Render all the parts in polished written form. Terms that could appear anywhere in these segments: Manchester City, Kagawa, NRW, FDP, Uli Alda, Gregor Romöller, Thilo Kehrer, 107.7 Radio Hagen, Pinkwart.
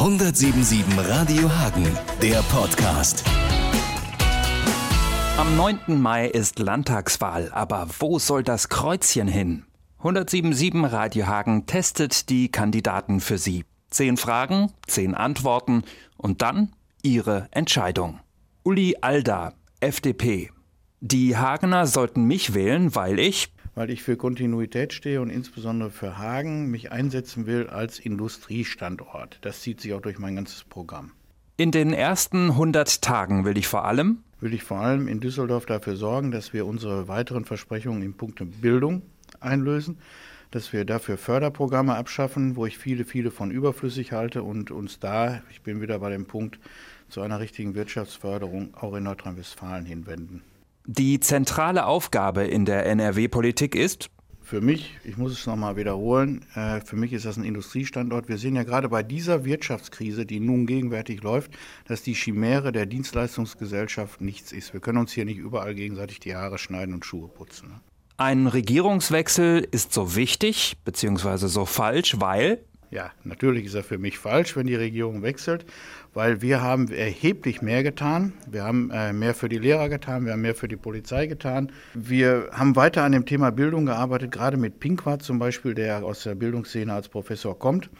107.7 Radio Hagen, der Podcast. Am 9. Mai ist Landtagswahl, aber wo soll das Kreuzchen hin? 107.7 Radio Hagen testet die Kandidaten für Sie. 10 Fragen, 10 Antworten und dann Ihre Entscheidung. Uli Alda, FDP. Die Hagener sollten mich wählen, weil ich für Kontinuität stehe und insbesondere für Hagen mich einsetzen will als Industriestandort. Das zieht sich auch durch mein ganzes Programm. In den ersten 100 Tagen will ich vor allem in Düsseldorf dafür sorgen, dass wir unsere weiteren Versprechungen in puncto Bildung einlösen, dass wir dafür Förderprogramme abschaffen, wo ich viele, viele von überflüssig halte und uns da, ich bin wieder bei dem Punkt, zu einer richtigen Wirtschaftsförderung auch in Nordrhein-Westfalen hinwenden. Die zentrale Aufgabe in der NRW-Politik ist? Für mich, ich muss es nochmal wiederholen, für mich ist das ein Industriestandort. Wir sehen ja gerade bei dieser Wirtschaftskrise, die nun gegenwärtig läuft, dass die Chimäre der Dienstleistungsgesellschaft nichts ist. Wir können uns hier nicht überall gegenseitig die Haare schneiden und Schuhe putzen. Ein Regierungswechsel ist so wichtig bzw. so falsch, weil? Ja, natürlich ist er für mich falsch, wenn die Regierung wechselt, weil wir haben erheblich mehr getan. Wir haben mehr für die Lehrer getan, wir haben mehr für die Polizei getan. Wir haben weiter an dem Thema Bildung gearbeitet, gerade mit Pinkwart zum Beispiel, der aus der Bildungsszene als Professor kommt.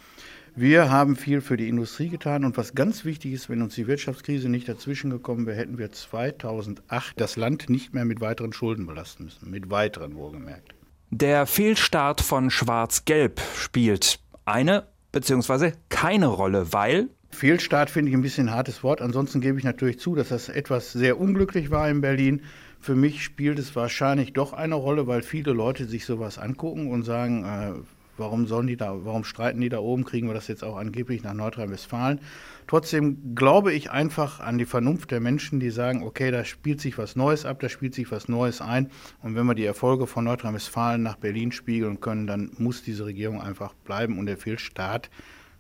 Wir haben viel für die Industrie getan und was ganz wichtig ist, wenn uns die Wirtschaftskrise nicht dazwischen gekommen wäre, hätten wir 2008 das Land nicht mehr mit weiteren Schulden belasten müssen, mit weiteren wohlgemerkt. Der Fehlstart von Schwarz-Gelb spielt eine bzw. keine Rolle, weil? Fehlstart finde ich ein bisschen ein hartes Wort. Ansonsten gebe ich natürlich zu, dass das etwas sehr unglücklich war in Berlin. Für mich spielt es wahrscheinlich doch eine Rolle, weil viele Leute sich sowas angucken und sagen, warum streiten die da oben, kriegen wir das jetzt auch angeblich nach Nordrhein-Westfalen. Trotzdem glaube ich einfach an die Vernunft der Menschen, die sagen, okay, da spielt sich was Neues ab, da spielt sich was Neues ein. Und wenn wir die Erfolge von Nordrhein-Westfalen nach Berlin spiegeln können, dann muss diese Regierung einfach bleiben und der Fehlstart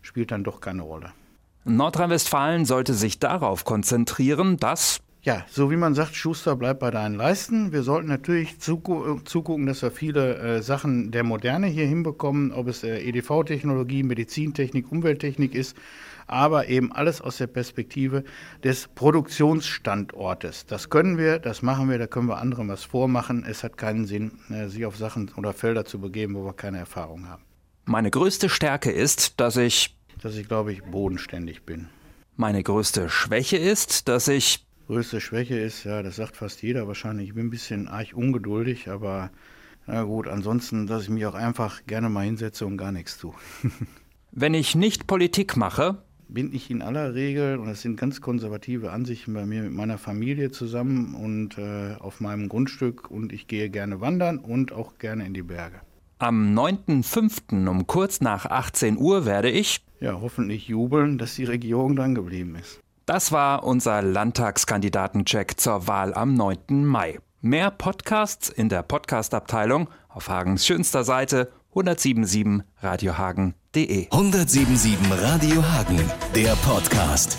spielt dann doch keine Rolle. Nordrhein-Westfalen sollte sich darauf konzentrieren, dass... Ja, so wie man sagt, Schuster, bleib bei deinen Leisten. Wir sollten natürlich zugucken, dass wir viele Sachen der Moderne hier hinbekommen, ob es EDV-Technologie, Medizintechnik, Umwelttechnik ist, aber eben alles aus der Perspektive des Produktionsstandortes. Das können wir, das machen wir, da können wir anderen was vormachen. Es hat keinen Sinn, sich auf Sachen oder Felder zu begeben, wo wir keine Erfahrung haben. Meine größte Stärke ist, dass ich, glaube ich, bodenständig bin. Meine größte Schwäche ist, größte Schwäche ist, ja, das sagt fast jeder wahrscheinlich, ich bin ein bisschen arg ungeduldig, aber na gut, ansonsten, dass ich mich auch einfach gerne mal hinsetze und gar nichts tue. Wenn ich nicht Politik mache, bin ich in aller Regel, und das sind ganz konservative Ansichten bei mir, mit meiner Familie zusammen und auf meinem Grundstück und ich gehe gerne wandern und auch gerne in die Berge. Am 9.5. um kurz nach 18 Uhr werde ich hoffentlich jubeln, dass die Regierung dran geblieben ist. Das war unser Landtagskandidatencheck zur Wahl am 9. Mai. Mehr Podcasts in der Podcast-Abteilung auf Hagens schönster Seite 107.7 radiohagen.de. 107.7 Radio Hagen, der Podcast.